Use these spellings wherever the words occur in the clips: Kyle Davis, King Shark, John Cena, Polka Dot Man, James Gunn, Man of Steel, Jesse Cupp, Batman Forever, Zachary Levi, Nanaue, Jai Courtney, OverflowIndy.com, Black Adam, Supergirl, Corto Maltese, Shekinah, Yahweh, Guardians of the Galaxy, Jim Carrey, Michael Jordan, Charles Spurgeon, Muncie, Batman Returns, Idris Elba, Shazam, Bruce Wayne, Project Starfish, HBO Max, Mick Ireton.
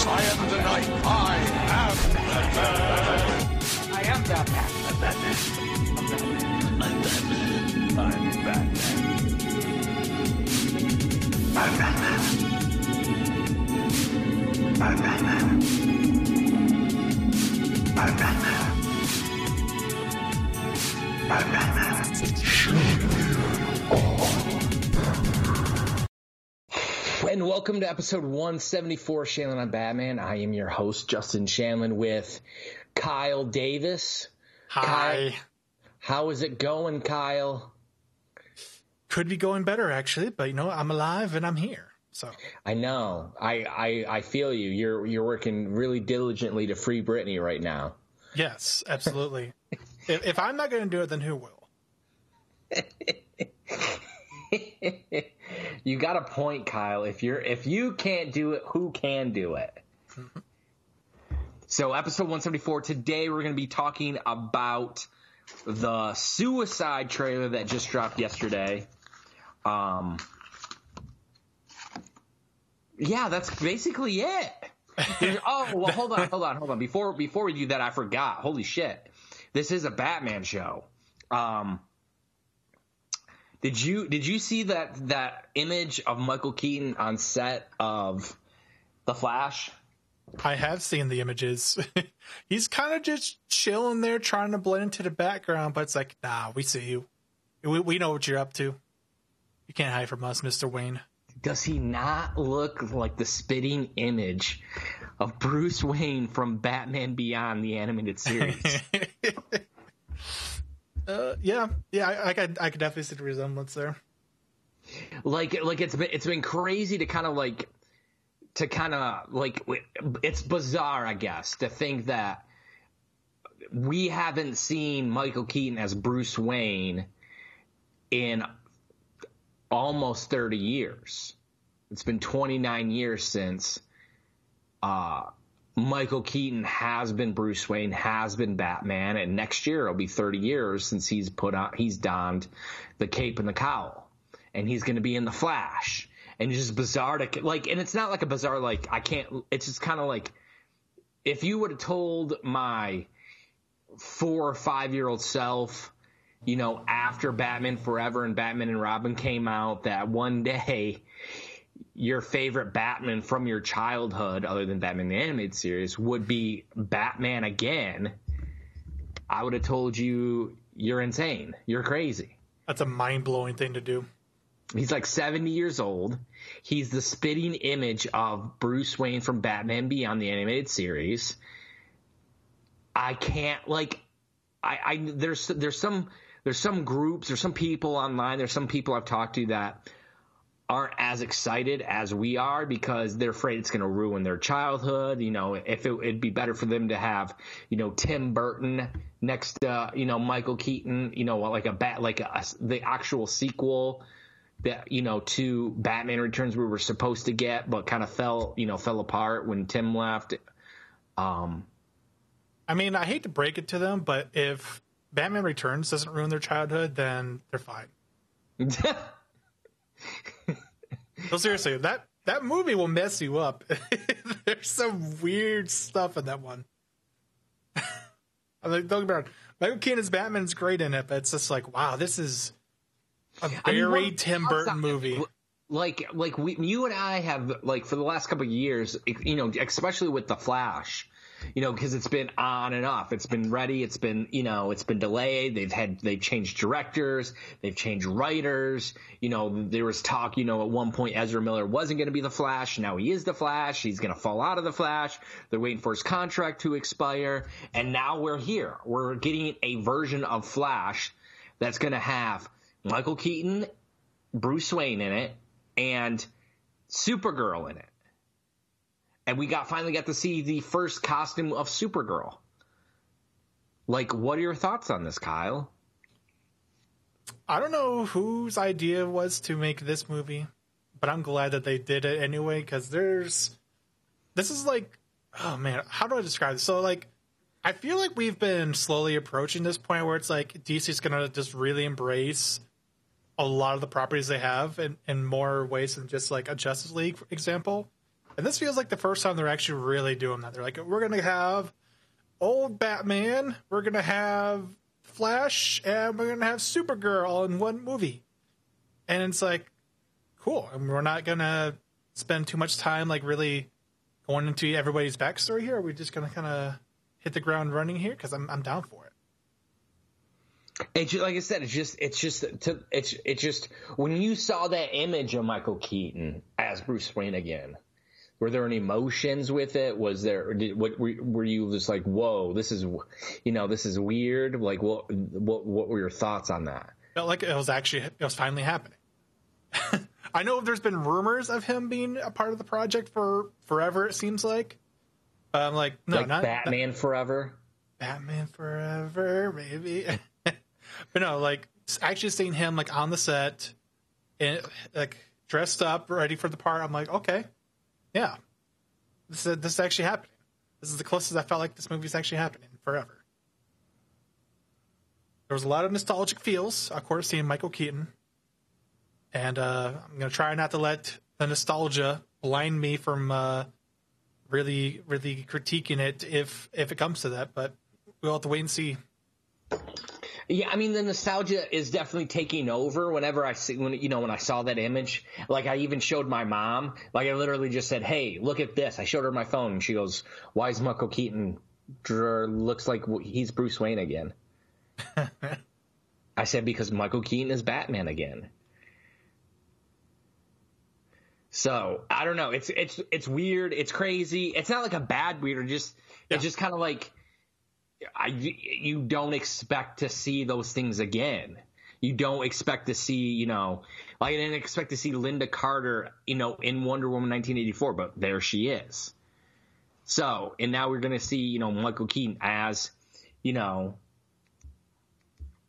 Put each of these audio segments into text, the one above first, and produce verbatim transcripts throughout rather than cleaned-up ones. Yes, I am the Knight. I am Batman. I am Batman. I'm Batman. I'm Batman. I'm Batman. I'm Batman. I'm Batman. I'm Batman. I'm Batman. Show me all. And welcome to episode one seventy-four, Shanlin on Batman. I am your host, Justin Shanlin, with Kyle Davis. Hi. Kyle, how is it going, Kyle? Could be going better, actually, but, you know, I'm alive and I'm here. So I know. I, I, I feel you. You're you're working really diligently to free Britney right now. Yes, absolutely. if, if I'm not going to do it, then who will? You got a point, Kyle. If you're if you can't do it, who can do it? Mm-hmm. So episode one seventy-four, today we're going to be talking about the Suicide trailer that just dropped yesterday. Um, yeah, that's basically it. There's, oh, well, hold on, hold on, hold on. Before, before we do that, I forgot. Holy shit. This is a Batman show. Um... Did you did you see that, that image of Michael Keaton on set of The Flash? I have seen the images. He's kind of just chilling there, trying to blend into the background, but it's like, nah, we see you. We, we know what you're up to. You can't hide from us, Mister Wayne. Does he not look like the spitting image of Bruce Wayne from Batman Beyond, the animated series? Uh, yeah, yeah, I, I could, I could definitely see the resemblance there. Like, like it's been, it's been crazy to kind of like, to kind of like, it's bizarre, I guess, to think that we haven't seen Michael Keaton as Bruce Wayne in almost thirty years. It's been twenty-nine years since uh, Michael Keaton has been Bruce Wayne, has been Batman, and next year it'll be thirty years since he's put on, he's donned the cape and the cowl, and he's going to be in The Flash. And it's just bizarre to like, and it's not like a bizarre like I can't. It's just kind of like if you would have told my four or five year old self, you know, after Batman Forever and Batman and Robin came out, that one day your favorite Batman from your childhood, other than Batman the Animated Series, would be Batman again, I would have told you, you're insane. You're crazy. That's a mind-blowing thing to do. He's like seventy years old. He's the spitting image of Bruce Wayne from Batman Beyond, the Animated Series. I can't, like, I, I there's there's some there's some groups, there's some people online, there's some people I've talked to that aren't as excited as we are because they're afraid it's going to ruin their childhood. You know, if it, it'd be better for them to have, you know, Tim Burton next to, uh, you know, Michael Keaton, you know, like a bat, like a, the actual sequel that, you know, to Batman Returns we were supposed to get, but kind of fell, you know, fell apart when Tim left. Um, I mean, I hate to break it to them, but if Batman Returns doesn't ruin their childhood, then they're fine. No, seriously, that, that movie will mess you up. There's some weird stuff in that one. I'm like, don't get me wrong. Michael Keaton's Batman's great in it, but it's just like, wow, this is a very I mean, what, Tim Burton movie. Like, like we, you and I have, like, for the last couple of years, you know, especially with The Flash, you know, because it's been on and off. It's been ready. It's been, you know, it's been delayed. They've had, they've changed directors. They've changed writers. You know, there was talk, you know, at one point Ezra Miller wasn't going to be The Flash. Now he is The Flash. He's going to fall out of The Flash. They're waiting for his contract to expire. And now we're here. We're getting a version of Flash that's going to have Michael Keaton, Bruce Wayne in it, and Supergirl in it. And we got finally got to see the first costume of Supergirl. Like, what are your thoughts on this, Kyle? I don't know whose idea it was to make this movie, but I'm glad that they did it anyway, because there's... This is like... Oh, man, how do I describe this? So, like, I feel like we've been slowly approaching this point where it's like D C's going to just really embrace a lot of the properties they have in, in more ways than just, like, a Justice League, for example. And this feels like the first time they're actually really doing that. They're like, we're going to have old Batman, we're going to have Flash, and we're going to have Supergirl all in one movie. And it's like, cool. And we're not going to spend too much time like really going into everybody's backstory here. Are we just going to kind of hit the ground running here? Because I'm, I'm down for it. It's just, like I said, it's just, it's just, it's, it's just, when you saw that image of Michael Keaton as Bruce Wayne again, were there any emotions with it? Was there, did, what were, were you just like, whoa, this is, you know, this is weird. Like, what, what, what were your thoughts on that? Felt like it was actually, it was finally happening. I know there's been rumors of him being a part of the project for forever. It seems like, but I'm like, no, like not Batman Forever. Batman Forever, maybe. But no, like actually seeing him like on the set and like dressed up, ready for the part. I'm like, okay, yeah, this is, this is actually happening. This is the closest I felt like this movie is actually happening forever. There was a lot of nostalgic feels, of course, seeing Michael Keaton. And uh, I'm going to try not to let the nostalgia blind me from uh, really, really critiquing it if if it comes to that. But we'll have to wait and see. Yeah, I mean, the nostalgia is definitely taking over. Whenever I see, when you know, when I saw that image, like I even showed my mom, like I literally just said, "Hey, look at this." I showed her my phone. And she goes, "Why is Michael Keaton looks like he's Bruce Wayne again?" I said, "Because Michael Keaton is Batman again." So I don't know. It's it's it's weird. It's crazy. It's not like a bad weird. Just yeah. It's just kind of like. I, you don't expect to see those things again. You don't expect to see, you know, like I didn't expect to see Linda Carter, you know, in Wonder Woman nineteen eighty-four, but there she is. So, and now we're going to see, you know, Michael Keaton as, you know,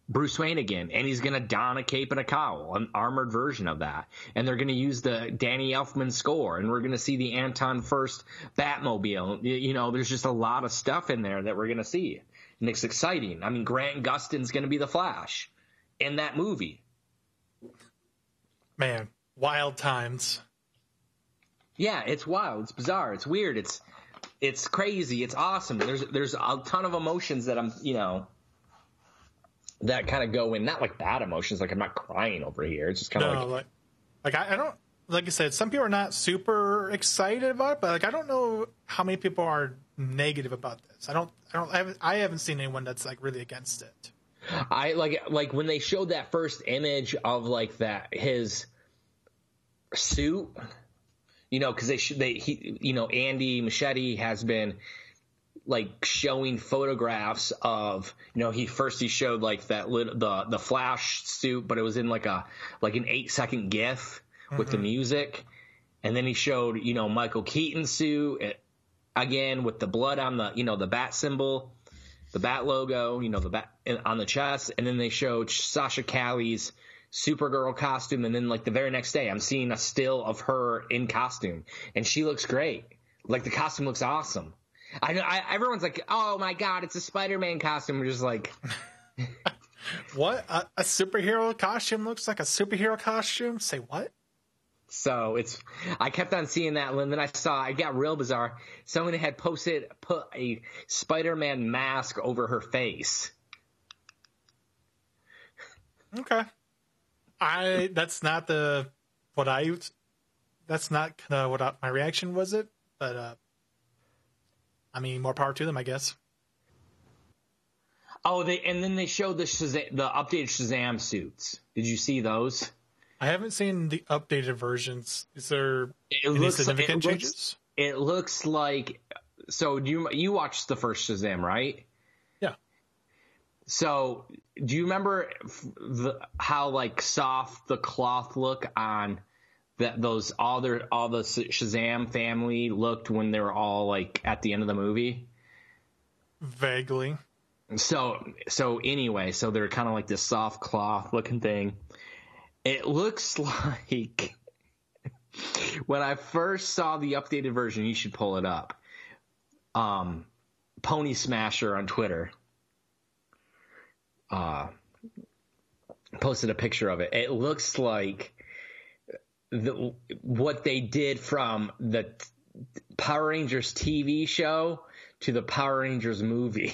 Bruce Wayne again, and he's going to don a cape and a cowl, an armored version of that. And they're going to use the Danny Elfman score, and we're going to see the Anton Furst Batmobile. You know, there's just a lot of stuff in there that we're going to see, and it's exciting. I mean, Grant Gustin's going to be the Flash in that movie. Man, wild times. Yeah, it's wild. It's bizarre. It's weird. It's it's crazy. It's awesome. There's there's a ton of emotions that I'm, you know, that kind of go in, not like bad emotions. Like I'm not crying over here. It's just kind of no, like, like, like I, I don't, like I said, some people are not super excited about it, but like, I don't know how many people are negative about this. I don't, I don't, I haven't, I haven't seen anyone that's like really against it. I like, like when they showed that first image of like that, his suit, you know, cause they should, they, he, you know, Andy Muschietti has been, like showing photographs of, you know, he first he showed like that lit, the the Flash suit, but it was in like a like an eight second GIF mm-hmm. with the music, and then he showed, you know, Michael Keaton's suit again with the blood on the, you know, the bat symbol, the bat logo, you know, the bat on the chest, and then they showed Sasha Callie's Supergirl costume, and then like the very next day I'm seeing a still of her in costume, and she looks great. Like the costume looks awesome. I know I, everyone's like, "Oh my God, it's a Spider-Man costume." We're just like, "What? A, a superhero costume looks like a superhero costume?" Say what? So it's. I kept on seeing that, and then I saw it got real bizarre. Someone had posted put a Spider-Man mask over her face. Okay, I that's not the what I. That's not uh, what I, my reaction was. It, but. Uh, I mean, more power to them, I guess. Oh, they and then they showed the Shazam, the updated Shazam suits. Did you see those? I haven't seen the updated versions. Is there it any looks, significant it changes? Looks, it looks like so. Do you you watched the first Shazam, right? Yeah. So, do you remember the, how like soft the cloth look on? That those all their all the Shazam family looked when they were all like at the end of the movie, vaguely. So so anyway, so they're kind of like this soft cloth looking thing. It looks like when I first saw the updated version, you should pull it up. Um, Pony Smasher on Twitter uh, posted a picture of it. It looks like. The, what they did from the Power Rangers T V show to the Power Rangers movie.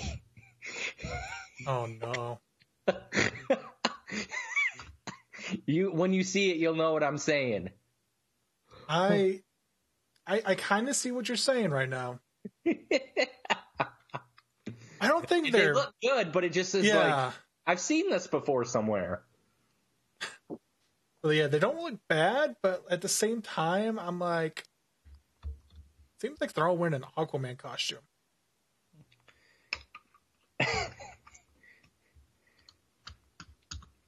Oh, no. You, when you see it, you'll know what I'm saying. I I, I kind of see what you're saying right now. I don't think it, they're... They look good, but it just is yeah. like, I've seen this before somewhere. Well, yeah, they don't look bad, but at the same time, I'm like... Seems like they're all wearing an Aquaman costume.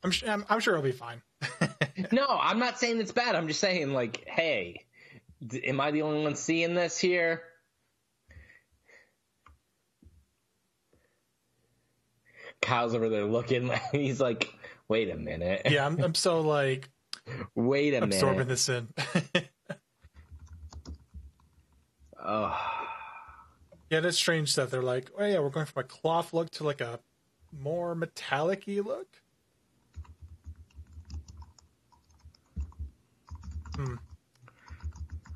I'm, sh- I'm, I'm sure it'll be fine. No, I'm not saying it's bad. I'm just saying, like, hey, d- am I the only one seeing this here? Kyle's over there looking. Like, he's like, wait a minute. Yeah, I'm, I'm so, like, wait a absorbing minute. This in. Oh. Yeah, that's strange stuff. They're like, oh, yeah, we're going from a cloth look to, like, a more metallic-y look. Hmm.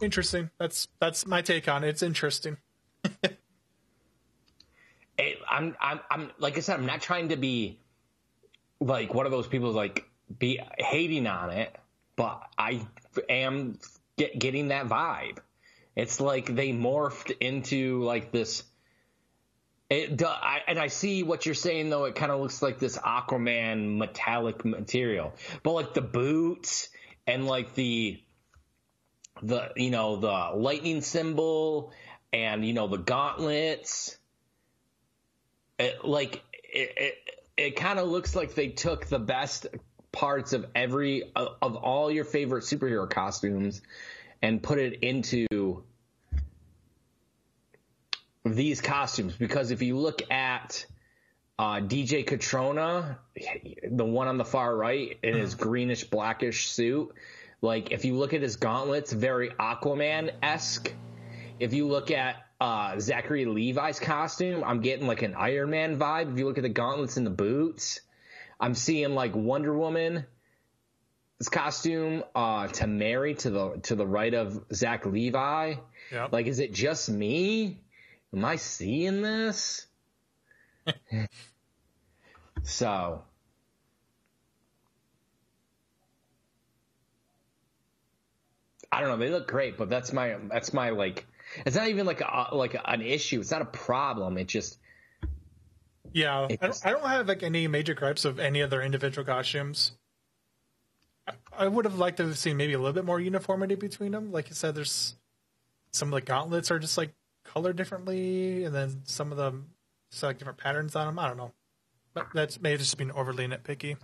Interesting. That's that's my take on it. It's interesting. it, I'm I'm I'm like I said, I'm not trying to be like one of those people like be hating on it, but I am get, getting that vibe. It's like they morphed into like this. It I, and I see what you're saying though. It kind of looks like this Aquaman metallic material, but like the boots and like the. The, you know, the lightning symbol and, you know, the gauntlets. It, like, it it, it kind of looks like they took the best parts of every, of, of all your favorite superhero costumes and put it into these costumes. Because if you look at uh, D J Katrona, the one on the far right, in his greenish blackish suit, like, if you look at his gauntlets, very Aquaman-esque. If you look at uh, Zachary Levi's costume, I'm getting, like, an Iron Man vibe. If you look at the gauntlets and the boots, I'm seeing, like, Wonder Woman's costume uh, to Mary to the to the right of Zach Levi. Yep. Like, is it just me? Am I seeing this? So... I don't know. They look great, but that's my that's my like. It's not even like a, like an issue. It's not a problem. It just. Yeah, it I, don't, I don't have like any major gripes of any of their individual costumes. I, I would have liked to have seen maybe a little bit more uniformity between them. Like you said, there's some of the gauntlets are just like colored differently, and then some of them just like different patterns on them. I don't know. But that's maybe just being overly nitpicky.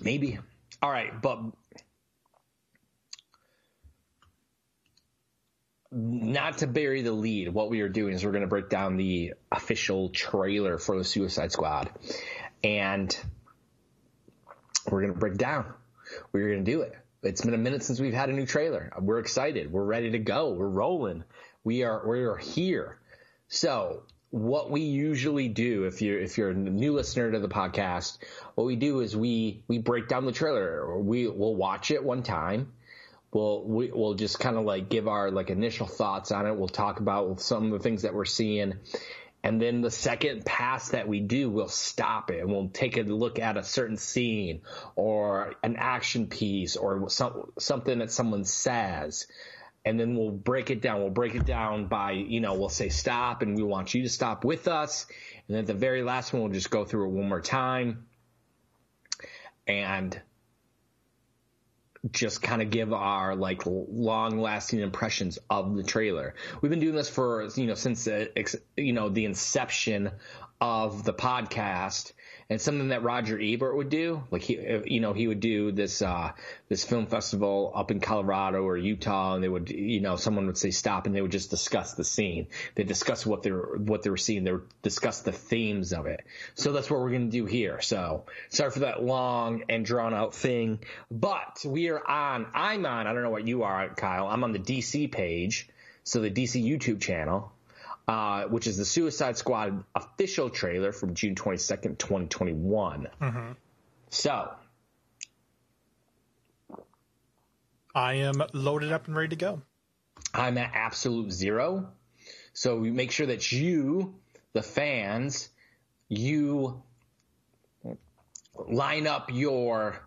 Maybe. All right, but not to bury the lead, what we are doing is we're going to break down the official trailer for the Suicide Squad, and we're going to break down. We're going to do it. It's been a minute since we've had a new trailer. We're excited. We're ready to go. We're rolling. We are we are here. So what we usually do, if you're if you're a new listener to the podcast, what we do is we we break down the trailer. We we'll watch it one time. We'll we, we'll just kind of like give our like initial thoughts on it. We'll talk about some of the things that we're seeing, and then the second pass that we do, we'll stop it and we'll take a look at a certain scene or an action piece or some, something that someone says. And then we'll break it down. We'll break it down by, you know, we'll say stop, and we want you to stop with us. And then at the very last one, we'll just go through it one more time and just kind of give our, like, long-lasting impressions of the trailer. We've been doing this for, you know, since, the, you know, the inception of the podcast. And something that Roger Ebert would do, like he, you know, he would do this uh, this film festival up in Colorado or Utah, and they would, you know, someone would say stop, and they would just discuss the scene. They discuss what they were what they were seeing. They would discuss the themes of it. So that's what we're going to do here. So sorry for that long and drawn out thing, but we are on. I'm on. I don't know what you are, Kyle. I'm on the D C page, so the D C YouTube channel. Uh, which is the Suicide Squad official trailer from June twenty-second, twenty twenty-one. Mm-hmm. So, I am loaded up and ready to go. I'm at absolute zero. So we make sure that you, the fans, you line up your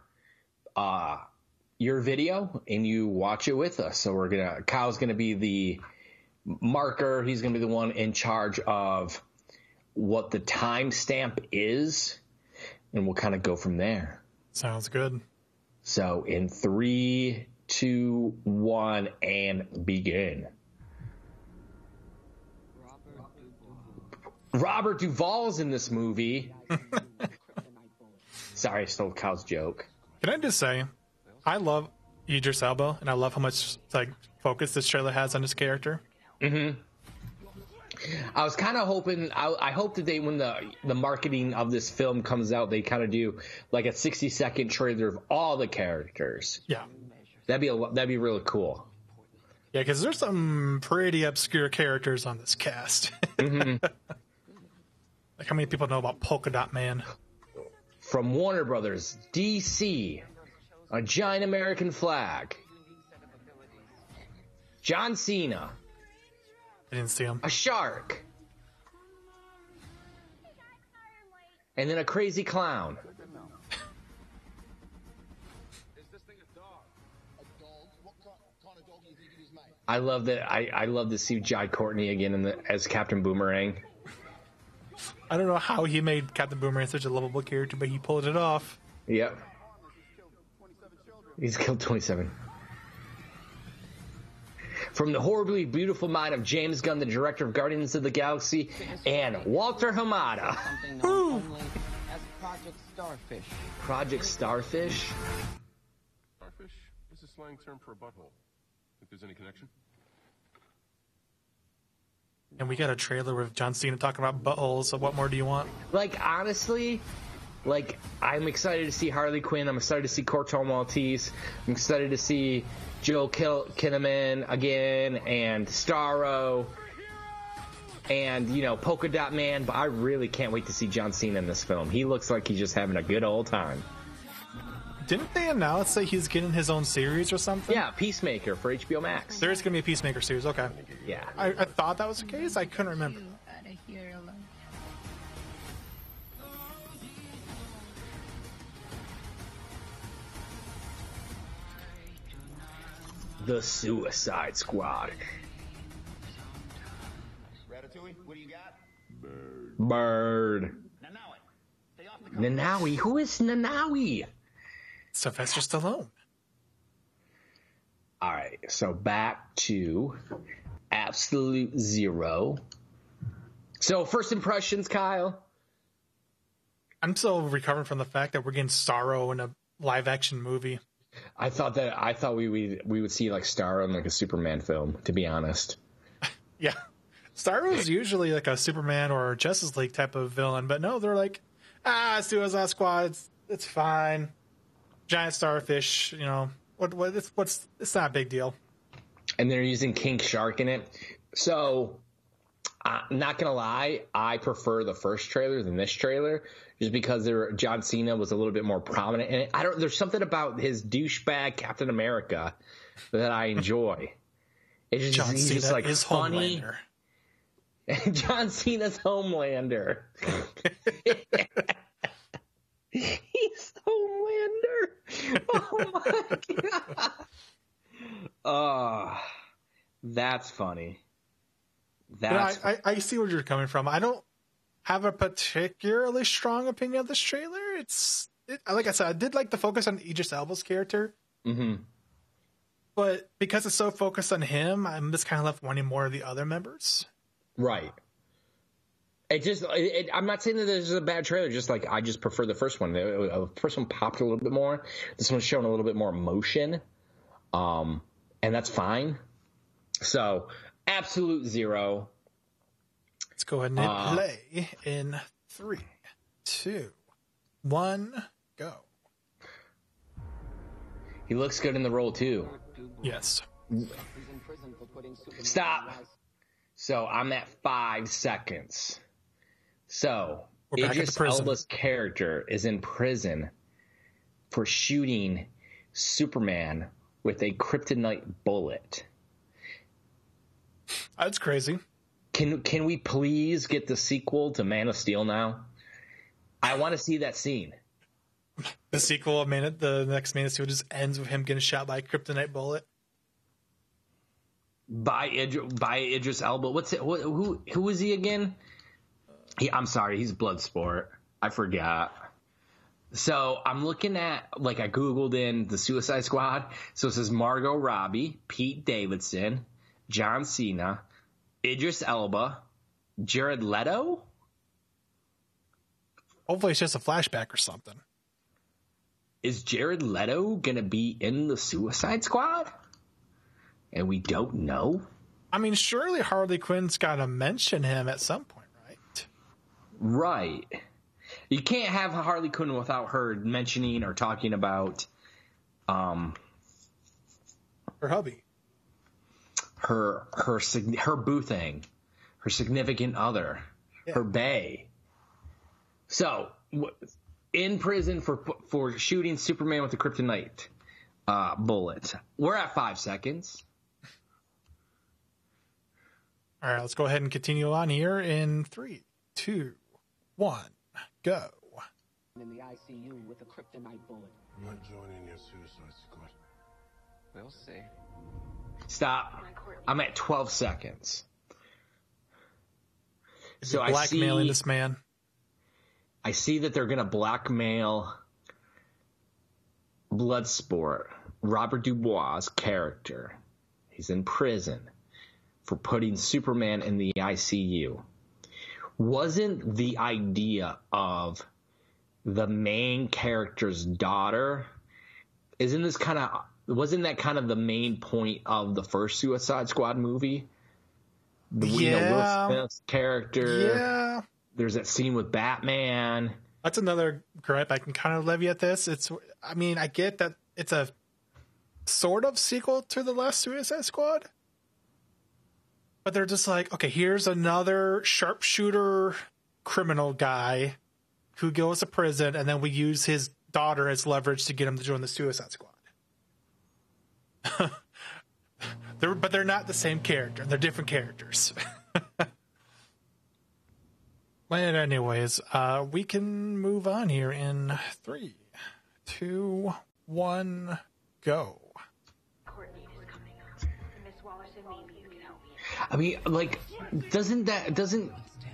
uh, your video and you watch it with us. So we're gonna Kyle's gonna be the marker. He's gonna be the one in charge of what the timestamp is, and we'll kind of go from there. Sounds good. So in three, two, one, and begin. Robert Duvall's in this movie. Sorry, I stole Kyle's joke. Can I just say, I love Idris Elba, and I love how much like focus this trailer has on his character. Mm-hmm. I was kind of hoping, I, I hope that they, when the the marketing of this film comes out, they kind of do like a sixty second trailer of all the characters. Yeah, that'd be a, that'd be really cool. Yeah, because there's some pretty obscure characters on this cast. Mm-hmm. Like how many people know about Polka Dot Man? From Warner Brothers, D C, a giant American flag. John Cena. I didn't see him. A shark. And then a crazy clown. I love that. I, I love to see Jai Courtney again in the, as Captain Boomerang. I don't know how he made Captain Boomerang such a lovable character, but he pulled it off. Yep. He's killed twenty-seven. From the horribly beautiful mind of James Gunn, the director of Guardians of the Galaxy, and Walter Hamada. Ooh. As Project Starfish. Project Starfish? Starfish is a slang term for a butthole. If there's any connection. And we got a trailer with John Cena talking about buttholes, so what more do you want? Like, honestly, like, I'm excited to see Harley Quinn. I'm excited to see Corto Maltese. I'm excited to see Joel Kinnaman again, and Starro, and, you know, Polka Dot Man. But I really can't wait to see John Cena in this film. He looks like he's just having a good old time. Didn't they announce that he's getting his own series or something? Yeah, Peacemaker for H B O Max. There's going to be a Peacemaker series, okay. Yeah. I, I thought that was the case. I couldn't remember. The Suicide Squad. Ratatouille, what do you got? Bird. Bird. Nanaue. Nanaue. Who is Nanaue? Sylvester Stallone. All right, so back to absolute zero. So first impressions, Kyle. I'm still recovering from the fact that we're getting Starro in a live-action movie. I thought that I thought we we we would see like Starro in like a Superman film, to be honest. Yeah, Starro is usually like a Superman or Justice League type of villain, but no, they're like, ah, Suicide Squad, it's, it's fine. Giant starfish, you know what? What? It's, what's? It's not a big deal. And they're using King Shark in it, so uh, not gonna lie, I prefer the first trailer than this trailer. Just because there, John Cena was a little bit more prominent in it. I don't. There's something about his douchebag Captain America that I enjoy. It's just, John he's Cena just like is funny. Homelander. John Cena's Homelander. He's Homelander. Oh my god. Oh, that's funny. That's I, I, I see where you're coming from. I don't have a particularly strong opinion of this trailer. It's it, like I said, I did like the focus on Idris Elba's character, mm-hmm. but because it's so focused on him, I'm just kind of left wanting more of the other members. Right. It just it, it, I'm not saying that this is a bad trailer. Just like I just prefer the first one. The first one popped a little bit more. This one's showing a little bit more emotion, um, and that's fine. So absolute zero. Let's go ahead and uh, play in three, two, one, go. He looks good in the role, too. Yes. Stop. So I'm at five seconds. So Idris Elba's character is in prison for shooting Superman with a kryptonite bullet. That's crazy. Can can we please get the sequel to Man of Steel now? I want to see that scene. The sequel of Man, the next Man of Steel just ends with him getting shot by a kryptonite bullet. By Idris, by Idris Elba. What's it? Who who is he again? He, I'm sorry, he's Bloodsport. I forgot. So I'm looking at, like, I Googled in the Suicide Squad. So it says Margot Robbie, Pete Davidson, John Cena, Idris Elba, Jared Leto. Hopefully it's just a flashback or something. Is Jared Leto going to be in the Suicide Squad? And we don't know? I mean, surely Harley Quinn's got to mention him at some point, right? Right. You can't have Harley Quinn without her mentioning or talking about um, her hubby, her her her boo thing, her significant other, yeah. her bae. So, in prison for for shooting Superman with a kryptonite uh, bullet. We're at five seconds. All right, let's go ahead and continue on here in three, two, one. Go. In the I C U with a kryptonite bullet. I'm not joining your Suicide Squad. We'll see. Stop. I'm at twelve seconds. Is so blackmailing this man? I see that they're going to blackmail Bloodsport, Robert Dubois' character. He's in prison for putting Superman in the I C U. Wasn't the idea of the main character's daughter, isn't this kind of, wasn't that kind of the main point of the first Suicide Squad movie? We yeah. know Will Smith's character. Yeah. There's that scene with Batman. That's another gripe I can kind of levy at this. It's, I mean, I get that it's a sort of sequel to the last Suicide Squad. But they're just like, okay, here's another sharpshooter criminal guy who goes to prison, and then we use his daughter as leverage to get him to join the Suicide Squad. they're, but they're not the same character. They're different characters. But anyways, uh, we can move on here in three, two, one, go. I mean, like, doesn't that doesn't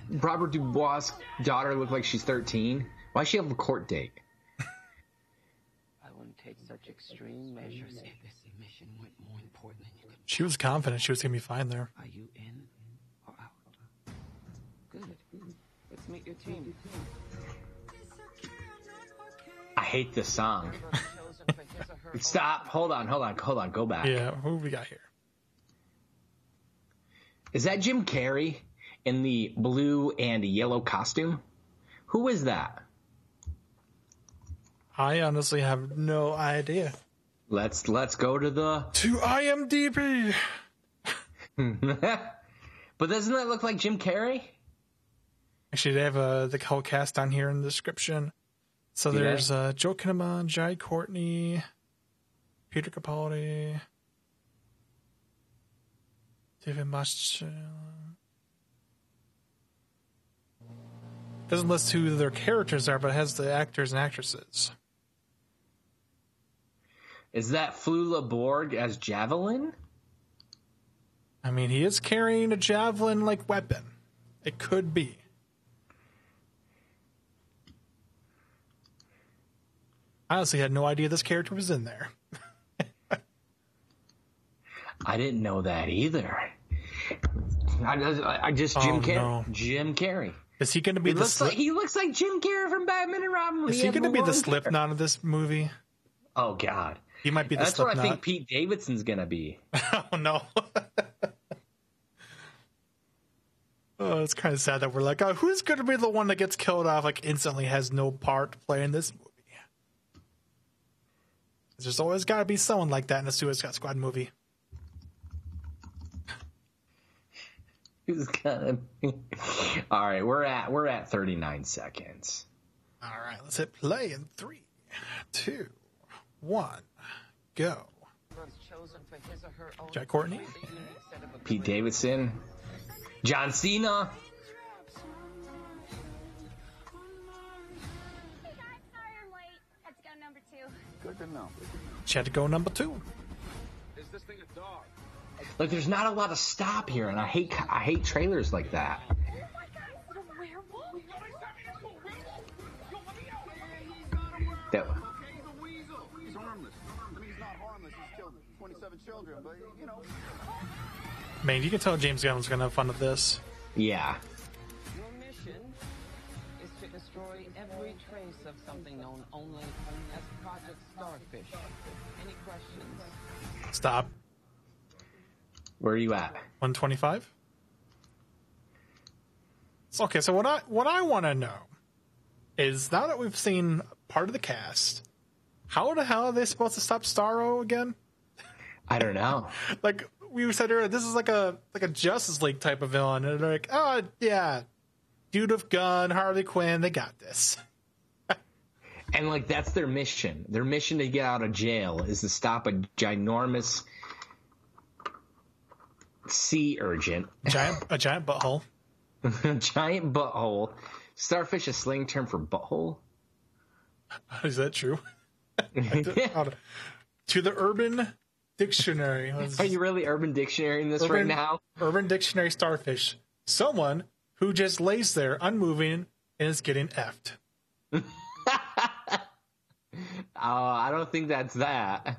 Robert Dubois' daughter look like she's thirteen? Why does she have a court date? I wouldn't take such extreme measures if this mission went more important than you could. She was confident she was gonna be fine there. Are you in or out? Good. Let's meet your team. I hate this song. Stop. Hold on. Hold on. Hold on. Go back. Yeah. Who we got here? Is that Jim Carrey in the blue and yellow costume? Who is that? I honestly have no idea. Let's let's go to the to IMDb. But doesn't that look like Jim Carrey? Actually, they have uh, the whole cast on here in the description. So yeah. There's uh, Joe Kinnaman, Jai Courtney, Peter Capaldi. Doesn't list who their characters are, but it has the actors and actresses. Is that Flula Borg as Javelin? I mean, he is carrying a javelin-like weapon. It could be. I honestly had no idea this character was in there. I didn't know that either. I just, I just Jim oh, Carrey. No. Jim Carrey. Is he going to be? He the looks slip- like he looks like Jim Carrey from Batman and Robin. Is he, he going to be the Slipknot of this movie? Oh God, he might be. The That's Slipknot. What I think Pete Davidson's going to be. Oh no. Oh, it's kind of sad that we're like, oh, who's going to be the one that gets killed off? Like instantly has no part to play in this movie. There's always got to be someone like that in a Suicide Squad movie. All right, we're at we're at thirty-nine seconds. All right, let's hit play in three, two, one, go. We're Jai Courtney, Pete Davidson, John Cena. She had to go number two. Is this thing a dog? Like, there's not a lot of stop here, and I hate I hate trailers like that. Oh my God, a werewolf! That one. He's harmless. I mean, he's not harmless. He's killed twenty-seven children, but you know. Man, you can tell James Gunn's gonna have fun with this. Yeah. Your mission is to destroy every trace of something known only as Project Starfish. Any questions? Stop. Where are you at? one twenty-five? Okay, so what I what I want to know is, now that we've seen part of the cast, how the hell are they supposed to stop Starro again? I don't know. Like we said earlier, this is like a like a Justice League type of villain, and they're like, oh yeah, dude with gun, Harley Quinn, they got this. And like that's their mission. Their mission to get out of jail is to stop a ginormous sea urchin. Giant, a giant butthole. Giant butthole. Starfish, a slang term for butthole? Is that true? To the Urban Dictionary. Are you really Urban Dictionary in this urban, right now? Urban Dictionary starfish. Someone who just lays there unmoving and is getting effed. Oh, I don't think that's that.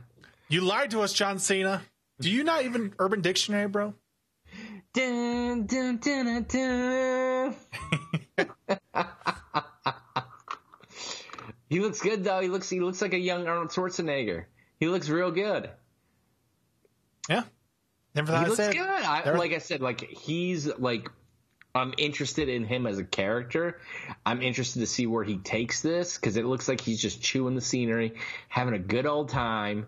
You lied to us, John Cena. Do you not even Urban Dictionary, bro? Dun, dun, dun, dun, dun. He looks good though. He looks he looks like a young Arnold Schwarzenegger. He looks real good. Yeah. Never thought he I'd looks say good. I, like I said, like he's like I'm interested in him as a character. I'm interested to see where he takes this, because it looks like he's just chewing the scenery, having a good old time.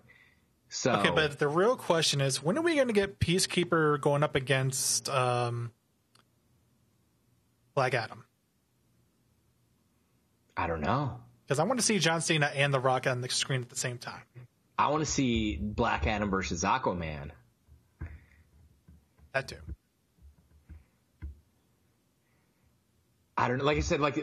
So. Okay, but the real question is, when are we going to get Peacekeeper going up against um, Black Adam? I don't know. Because I want to see John Cena and The Rock on the screen at the same time. I want to see Black Adam versus Aquaman. That too. I don't know. Like I said, like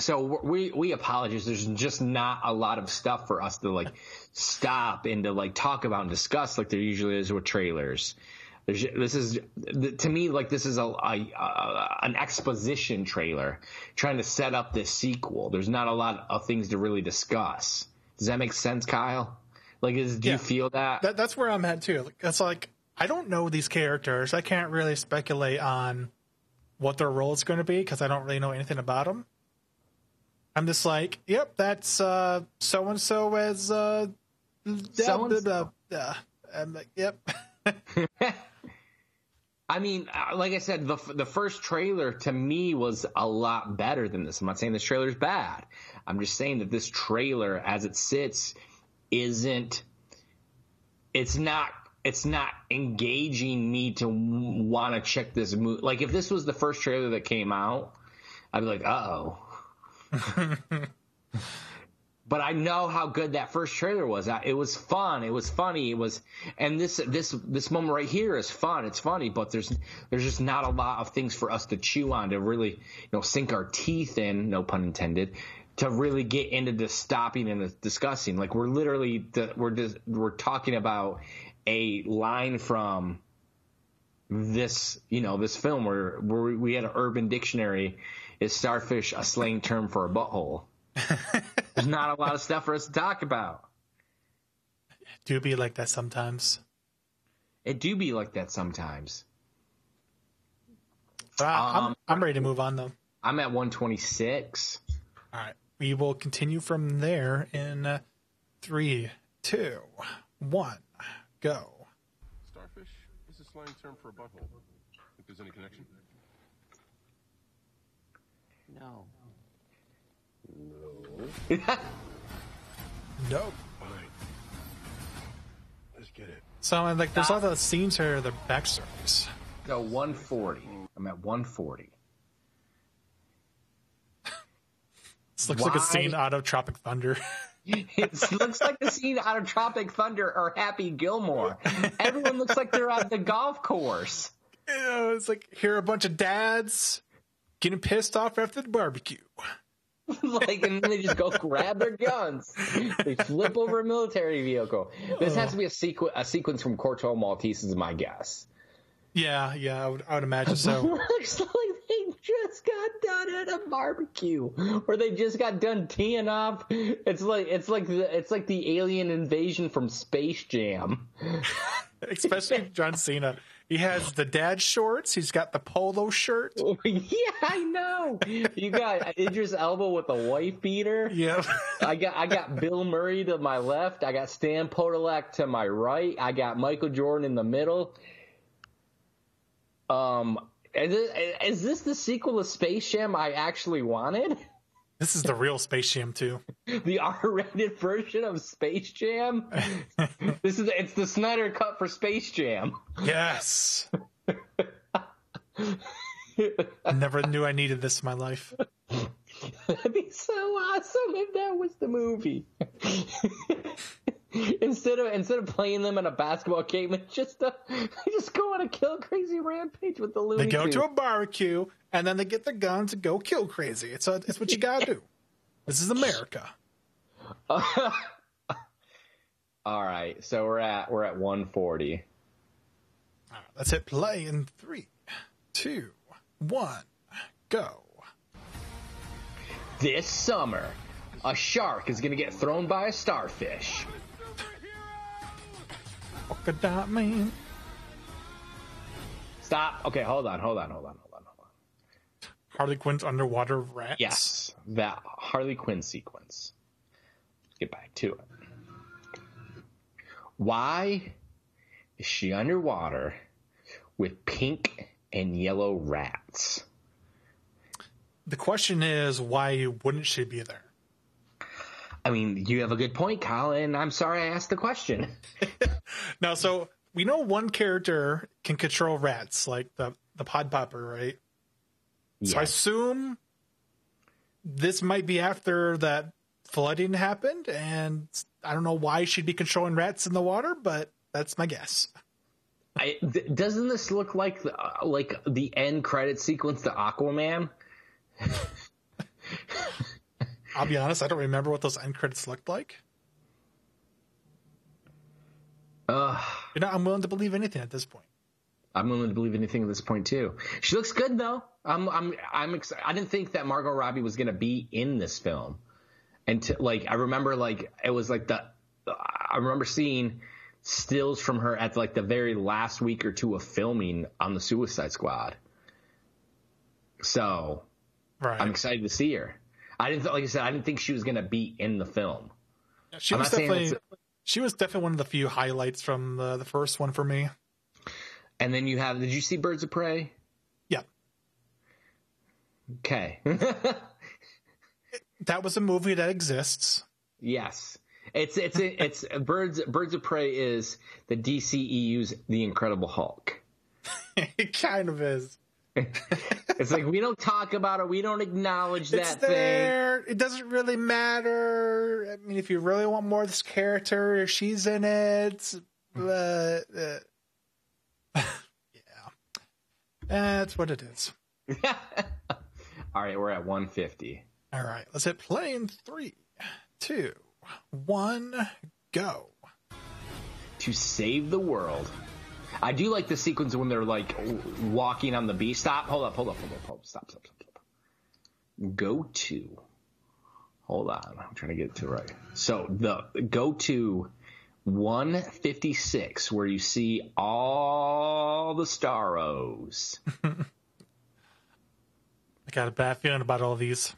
so we we apologize. There's just not a lot of stuff for us to like stop and to like talk about and discuss like there usually is with trailers. There's, this is to me like this is a, a, a an exposition trailer trying to set up this sequel. There's not a lot of things to really discuss. Does that make sense, Kyle? Like, is, do yeah, you feel that? that? That's where I'm at too. Like, it's like I don't know these characters. I can't really speculate on what their role is going to be, because I don't really know anything about them. I'm just like, yep, that's uh, so and so as uh, so and so. I'm like, yep. I mean, like I said, the the first trailer to me was a lot better than this. I'm not saying this trailer is bad. I'm just saying that this trailer, as it sits, isn't. It's not. It's not engaging me to want to check this movie. Like, if this was the first trailer that came out, I'd be like, uh-oh. But I know how good that first trailer was. It was fun. It was funny. It was, and this this this moment right here is fun. It's funny, but there's there's just not a lot of things for us to chew on to really, you know, sink our teeth in, no pun intended, to really get into the stopping and the discussing. Like, we're literally we're just, we're talking about a line from this, you know, this film where, where we had an Urban Dictionary. Is starfish a slang term for a butthole? There's not a lot of stuff for us to talk about. It do be like that sometimes. It do be like that sometimes. Uh, um, I'm, I'm ready to move on, though. I'm at one twenty-six. All right. We will continue from there in three, two, one. Go. Starfish is a slang term for a butthole. If there's any connection? No. No. Nope. Fine. Let's get it. So, like, there's all the scenes here, the backstories. Go one forty. I'm at one forty. This looks Why? Like a scene out of Tropic Thunder. It looks like the scene out of Tropic Thunder or Happy Gilmore. Everyone looks like they're at the golf course. You know, it's like, here are a bunch of dads getting pissed off after the barbecue. Like, and then they just go grab their guns. They flip over a military vehicle. This has to be a sequ- a sequence from Corto Maltese is my guess. Yeah, yeah, I would, I would imagine so. It looks like they just got done at a barbecue, or they just got done teeing up. It's like it's like the, it's like the alien invasion from Space Jam. Especially John Cena. He has the dad shorts. He's got the polo shirt. Yeah, I know. You got Idris Elba with the wife beater. Yeah. I got I got Bill Murray to my left. I got Stan Podolak to my right. I got Michael Jordan in the middle. Um, is this, is this the sequel to Space Jam I actually wanted? This is the real Space Jam two. The R-rated version of Space Jam? This is it's the Snyder Cut for Space Jam. Yes. I never knew I needed this in my life. That'd be so awesome if that was the movie. Instead of instead of playing them in a basketball game, it's just a, they just go on a kill crazy rampage with the Looney Tunes. They go to a barbecue and then they get their guns and go kill crazy. It's a, it's what you gotta do. This is America. Uh, all right, so we're at we're at one forty. All right, let's hit play in three, two, one, go. This summer, a shark is gonna get thrown by a starfish. Polka Dot Man. Stop. Okay, hold on, hold on, hold on, hold on, hold on. Harley Quinn's underwater rats. Yes, that Harley Quinn sequence. Let's get back to it. Why is she underwater with pink and yellow rats? The question is, why wouldn't she be there? I mean, you have a good point, Colin. I'm sorry I asked the question. Now, so we know one character can control rats, like the, the pod popper, right? Yes. So I assume this might be after that flooding happened, and I don't know why she'd be controlling rats in the water, but that's my guess. I, th- doesn't this look like the, uh, like the end credit sequence to Aquaman? I'll be honest, I don't remember what those end credits looked like. Uh, you know, I'm willing to believe anything at this point. I'm willing to believe anything at this point too. She looks good though. I'm, I'm, I'm excited. I didn't think that Margot Robbie was going to be in this film, and to, like I remember, like it was like the I remember seeing stills from her at like the very last week or two of filming on the Suicide Squad. So, right. I'm excited to see her. I didn't, like I said, I didn't think she was going to be in the film. Yeah, she, was definitely, she was definitely one of the few highlights from the, the first one for me. And then you have, did you see Birds of Prey? Yeah. Okay. That was a movie that exists. Yes. It's, it's, it's, it's Birds, Birds of Prey is the D C E U's The Incredible Hulk. It kind of is. It's like, we don't talk about it. We don't acknowledge that it's there. Thing. It doesn't really matter. I mean, if you really want more of this character, she's in it. But, uh, yeah. That's what it is. All right, we're at one fifty. All right, let's hit play in three, two, one, go. To save the world. I do like the sequence when they're, like, walking on the beach. Stop. Hold up. Hold up. Hold up. Hold up. Stop. Stop. Stop. Stop. Go to. Hold on. I'm trying to get it to right. So the go to one fifty-six, where you see all the Starros. I got a bad feeling about all these.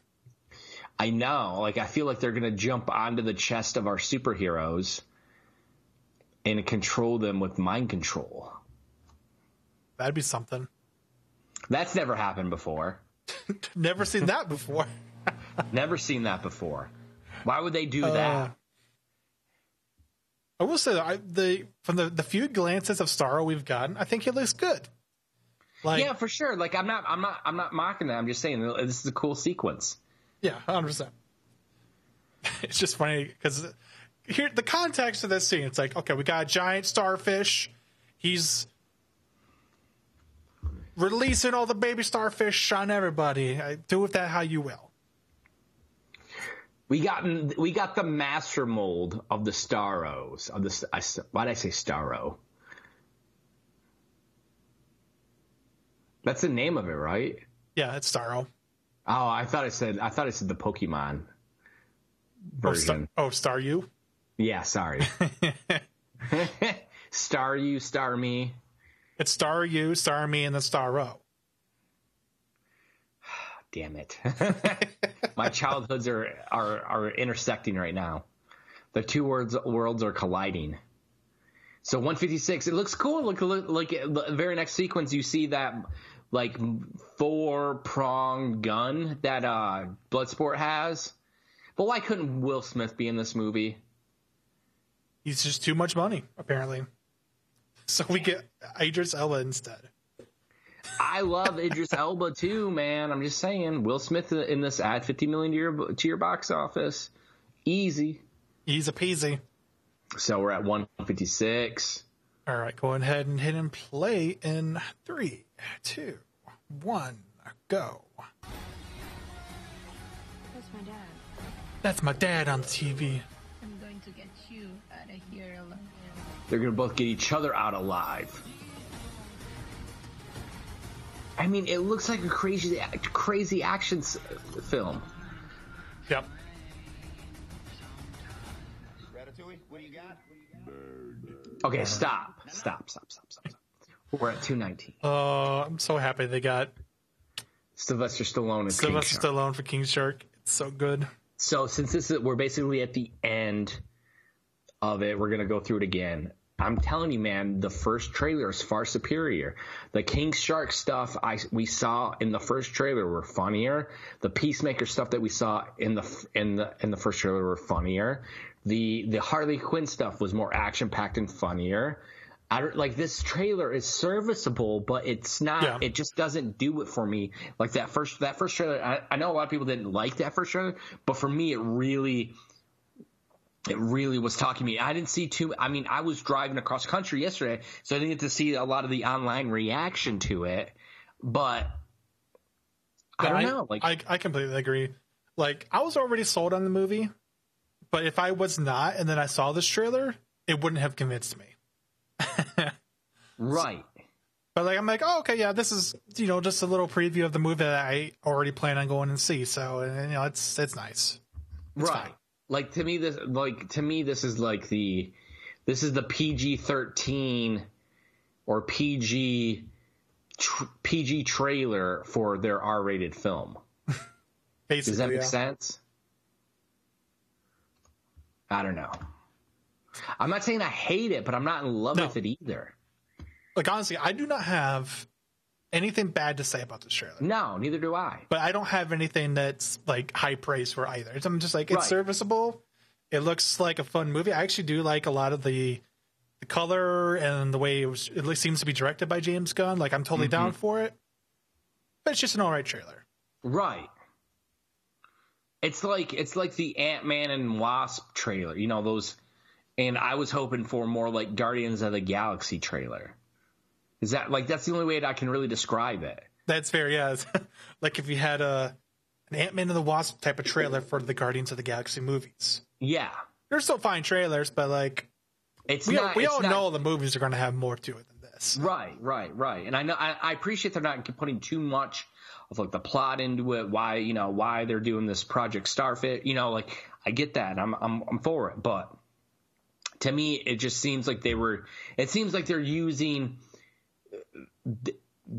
I know. Like, I feel like they're going to jump onto the chest of our superheroes and control them with mind control. That'd be something. That's never happened before. Never seen that before. Never seen that before. Why would they do uh, that? I will say that I, the from the, the few glances of Starro we've gotten, I think he looks good. Like, yeah, for sure. Like I'm not, I'm not, I'm not mocking that. I'm just saying this is a cool sequence. Yeah, one hundred percent. it's just funny because here the context of this scene, it's like, okay, we got a giant starfish. He's releasing all the baby starfish on everybody. Do with that how you will. We got we got the master mold of the Starros. Of the I, why did I say Starro? That's the name of it, right? Yeah, it's Starro. Oh, I thought I said I thought I said the Pokemon version. Oh, Star, oh, Staryu? Yeah, sorry. Staryu, Star Me. It's Staryu, Star Me, and then Starro. Damn it. My childhoods are, are, are intersecting right now. The two words worlds are colliding. So one fifty-six, it looks cool. Look, look, like the very next sequence, you see that like four prong gun that uh, Bloodsport has. But why couldn't Will Smith be in this movie? He's just too much money, apparently. So we get Idris Elba instead. I love Idris Elba too, man. I'm just saying, Will Smith in this, add fifty million to your to your box office, easy, easy peasy. So we're at one fifty-six. All right, go ahead and hit and play in three, two, one, go. That's my dad. That's my dad on the T V. I'm going to get you out of here alive. They're gonna both get each other out alive. I mean, it looks like a crazy, crazy action film. Yep. Ratatouille, what do you got? Okay, stop, stop, stop, stop, stop. We're at two nineteen. Oh, uh, I'm so happy they got Sylvester Stallone. As Sylvester King Shark. Stallone for King Shark. It's so good. So since this is, we're basically at the end of it, we're gonna go through it again. I'm telling you, man, the first trailer is far superior. The King Shark stuff I, we saw in the first trailer were funnier. The Peacemaker stuff that we saw in the in the in the first trailer were funnier. The the Harley Quinn stuff was more action packed and funnier. I don't, like, this trailer is serviceable, but it's not. Yeah. It just doesn't do it for me. Like that first that first trailer. I, I know a lot of people didn't like that first trailer, but for me, it really. It really was talking to me. I didn't see too – I mean, I was driving across country yesterday, so I didn't get to see a lot of the online reaction to it. But I don't I, know. Like, I, I completely agree. Like, I was already sold on the movie, but if I was not and then I saw this trailer, it wouldn't have convinced me. Right. So, but, like, I'm like, oh, okay, yeah, this is, you know, just a little preview of the movie that I already plan on going and see. So, and, you know, it's, it's nice. It's right. Fine. Like to me, this like to me, this is like the, this is the P G thirteen or P G tr- P G trailer for their R-rated film. Basically, does that make yeah. sense? I don't know. I'm not saying I hate it, but I'm not in love no. with it either. Like honestly, I do not have anything bad to say about this trailer. No, neither do I. But I don't have anything that's like high praise for either. I'm just like, it's right. serviceable. It looks like a fun movie. I actually do like a lot of the the color and the way it, was, it seems to be directed by James Gunn. Like, I'm totally mm-hmm. down for it. But it's just an all right trailer. Right. It's like it's like the Ant-Man and Wasp trailer. You know, those. And I was hoping for more like Guardians of the Galaxy trailer. Is that like that's the only way that I can really describe it? That's fair, yeah. It's like if you had a an Ant-Man and the Wasp type of trailer for the Guardians of the Galaxy movies. Yeah, they're still fine trailers, but like it's we, not, we it's all not, know the movies are going to have more to it than this. Right, right, right. And I know I, I appreciate they're not putting too much of like the plot into it. Why you know why they're doing this Project Starfish? You know, like I get that. I'm I'm I'm for it, but to me, it just seems like they were. It seems like they're using. D-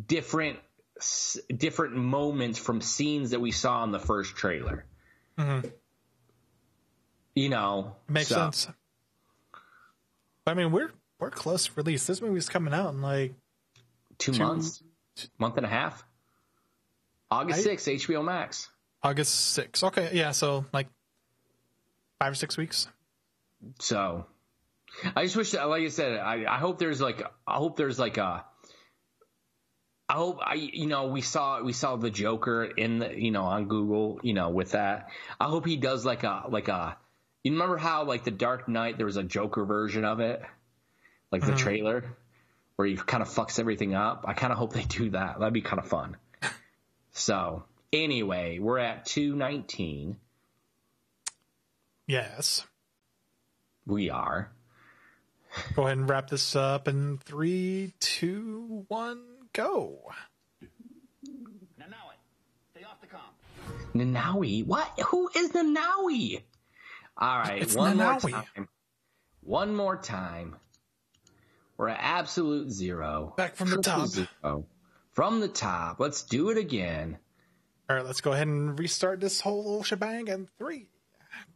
different s- different moments from scenes that we saw in the first trailer. Mm-hmm. You know, it makes so. sense. I mean, we're we're close to release. This movie's coming out in like two, two months, two, month and a half. August sixth, H B O Max. August sixth. Okay, yeah, so like five or six weeks. So, I just wish, that, like I said, I, I hope there's like I hope there's like a. I hope I, you know, we saw, we saw the Joker in the, you know, on Google, you know, with that. I hope he does like a, like a, you remember how like the Dark Knight, there was a Joker version of it, like the uh-huh. trailer where he kind of fucks everything up. I kind of hope they do that. That'd be kind of fun. So anyway, we're at two nineteen. Yes, we are. Go ahead and wrap this up in three, two, one, go. Nanaue, stay off the comp. Nanaue, what? Who is Nanaue? All right, it's one Nanaue. more time. One more time. We're at absolute zero. Back from the top. Zero. From the top. Let's do it again. All right, let's go ahead and restart this whole shebang in three,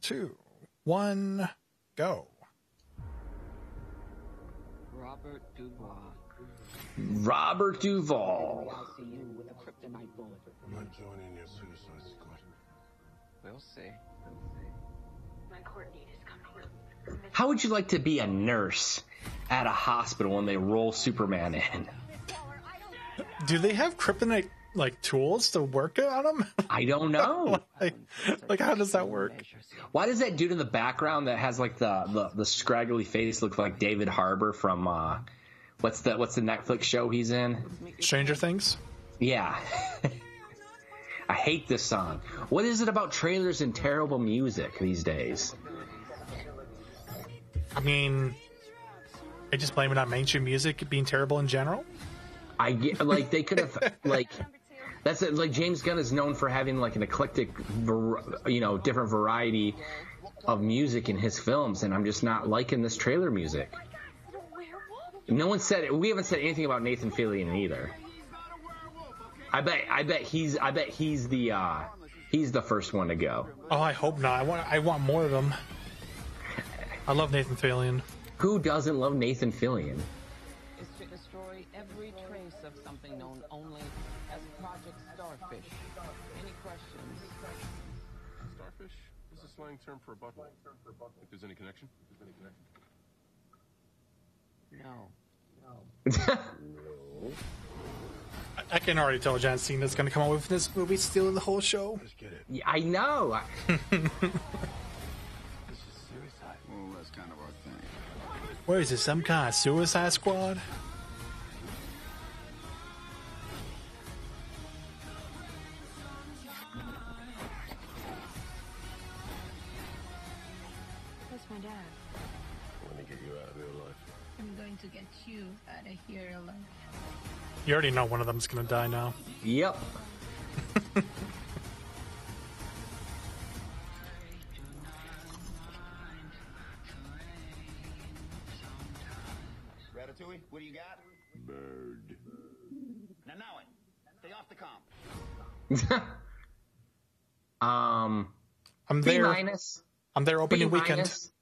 two, one, go. Robert Dubois. Robert Duvall. I'll see you with a kryptonite bullet. I'm not joining your Suicide Squad. We'll see. My Courtney is coming. How would you like to be a nurse at a hospital when they roll Superman in? Do they have kryptonite like tools to work on them? I don't know. like, like, how does that work? Why does that dude in the background that has like the the, the scraggly face look like David Harbour from? Uh, What's the what's the Netflix show he's in? Stranger Things? Yeah. I hate this song. What is it about trailers and terrible music these days? I mean, I just blame it on mainstream music being terrible in general. I get, like they could have like that's it, like James Gunn is known for having like an eclectic, you know, different variety of music in his films, and I'm just not liking this trailer music. No one said it. We haven't said anything about Nathan Fillion either. I bet. I bet he's. I bet he's the. Uh, he's the first one to go. Oh, I hope not. I want. I want more of them. I love Nathan Fillion. Who doesn't love Nathan Fillion? Is to destroy every trace of something known only as Project Starfish. Any questions? Starfish is a slang term for a button. If there's any connection, if there's any connection. No. No. No. I can already tell John Cena's going to come out with this movie stealing the whole show. Just get it. Yeah, I know. This is suicide. Well, that's kind of our thing. What is it? Some kind of Suicide Squad? You already know one of them's gonna die now. Yep. Ratatouille, what do you got? Bird. Now, now it. Stay off the comp. um, I'm there. B minus. I'm there opening B weekend. Minus.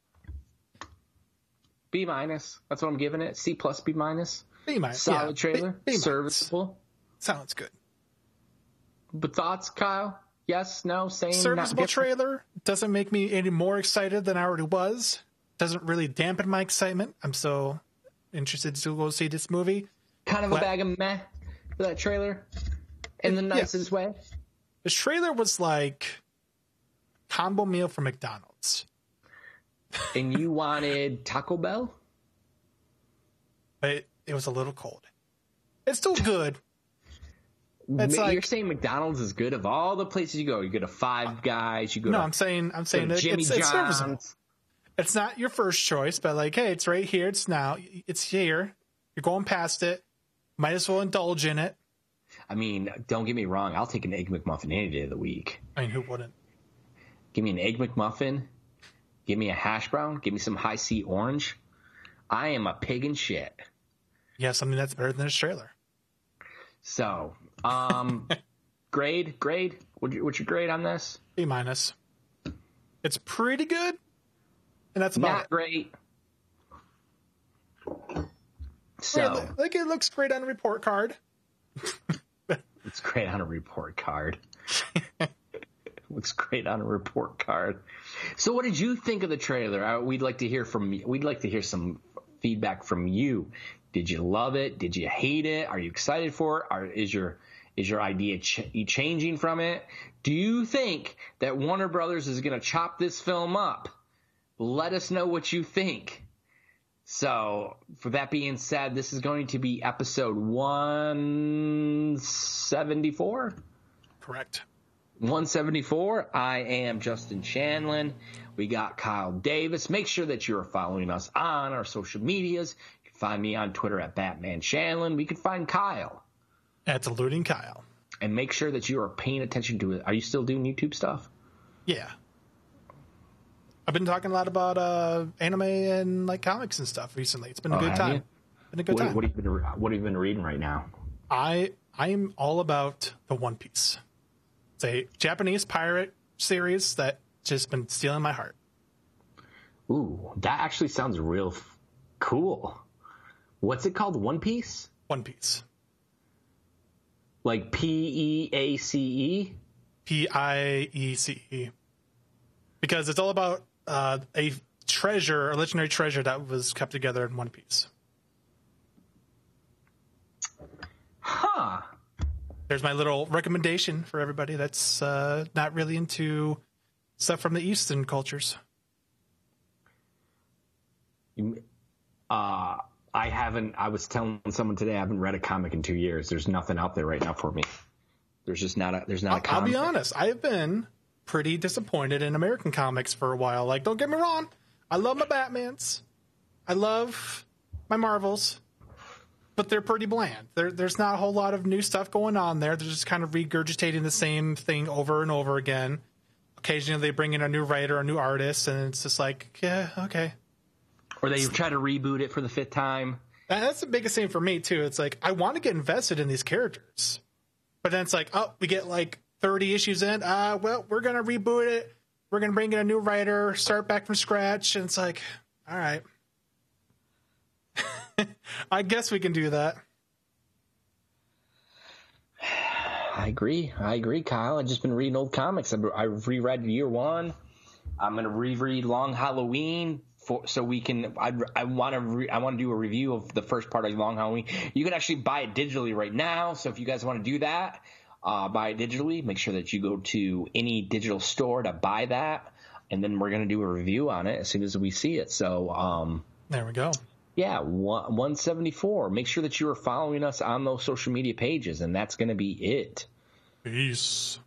B minus. That's what I'm giving it. C plus, B minus. B minus. Solid yeah. trailer. B- B- serviceable. Sounds good. But thoughts, Kyle? Yes, no, same. Serviceable trailer doesn't make me any more excited than I already was. Doesn't really dampen my excitement. I'm so interested to go see this movie. Kind of but, a bag of meh for that trailer in the nicest yeah. way. The trailer was like combo meal from McDonald's. And you wanted Taco Bell? But it was a little cold. It's still good. It's You're like, saying McDonald's is good of all the places you go. You go to Five Guys. You go. No, to, I'm saying I'm saying it, Jimmy it's, John's. It's serviceable. It's not your first choice, but like, hey, it's right here. It's now. It's here. You're going past it. Might as well indulge in it. I mean, don't get me wrong. I'll take an Egg McMuffin any day of the week. I mean, who wouldn't? Give me an Egg McMuffin. Give me a hash brown. Give me some high C orange. I am a pig in shit. You have something that's better than a trailer. So, um, grade, grade. What, what's your grade on this? B minus. It's pretty good, and that's about not great. So, it, like, it looks great on a report card. It's great on a report card. Looks great on a report card. So, what did you think of the trailer? I, we'd like to hear from. We'd like to hear some feedback from you. Did you love it? Did you hate it? Are you excited for it? Are, is your is your idea ch- changing from it? Do you think that Warner Brothers is going to chop this film up? Let us know what you think. So, for that being said, this is going to be episode one seventy-four? Correct. one seventy-four. I am Justin Shanlin. We got Kyle Davis. Make sure that you are following us on our social medias. You can find me on Twitter at Batman Shanlin. We can find Kyle at Deluding Kyle. And make sure that you are paying attention to it. Are you still doing YouTube stuff? Yeah. I've been talking a lot about uh, anime and like comics and stuff recently. It's been a oh, good time. You? Been a good what, time. What have you been? What have you been reading right now? I I am all about the One Piece. It's a Japanese pirate series that just been stealing my heart. Ooh, that actually sounds real f- cool. What's it called? One Piece? One Piece. Like P E A C E? P I E C E. Because it's all about uh, a treasure, a legendary treasure that was kept together in one piece. Huh. There's my little recommendation for everybody that's uh, not really into stuff from the Eastern cultures. Uh, I haven't, I was telling someone today, I haven't read a comic in two years. There's nothing out there right now for me. There's just not a, there's not I'll, a comic. I'll be honest. I've been pretty disappointed in American comics for a while. Like, don't get me wrong. I love my Batmans. I love my Marvels. But they're pretty bland. There, there's not a whole lot of new stuff going on there. They're just kind of regurgitating the same thing over and over again. Occasionally they bring in a new writer, a new artist, and it's just like, yeah, okay. Or they try to reboot it for the fifth time. And that's the biggest thing for me, too. It's like, I want to get invested in these characters. But then it's like, oh, we get like thirty issues in. Uh, well, we're going to reboot it. We're going to bring in a new writer, start back from scratch. And it's like, all right. I guess we can do that. I agree. I agree, Kyle. I've just been reading old comics. I've, I've reread Year One. I'm going to reread Long Halloween for, so we can. I, I want to. Re, I want to do a review of the first part of Long Halloween. You can actually buy it digitally right now. So if you guys want to do that, uh, buy it digitally. Make sure that you go to any digital store to buy that, and then we're going to do a review on it as soon as we see it. So um, there we go. Yeah, one seventy-four. Make sure that you are following us on those social media pages, and that's going to be it. Peace.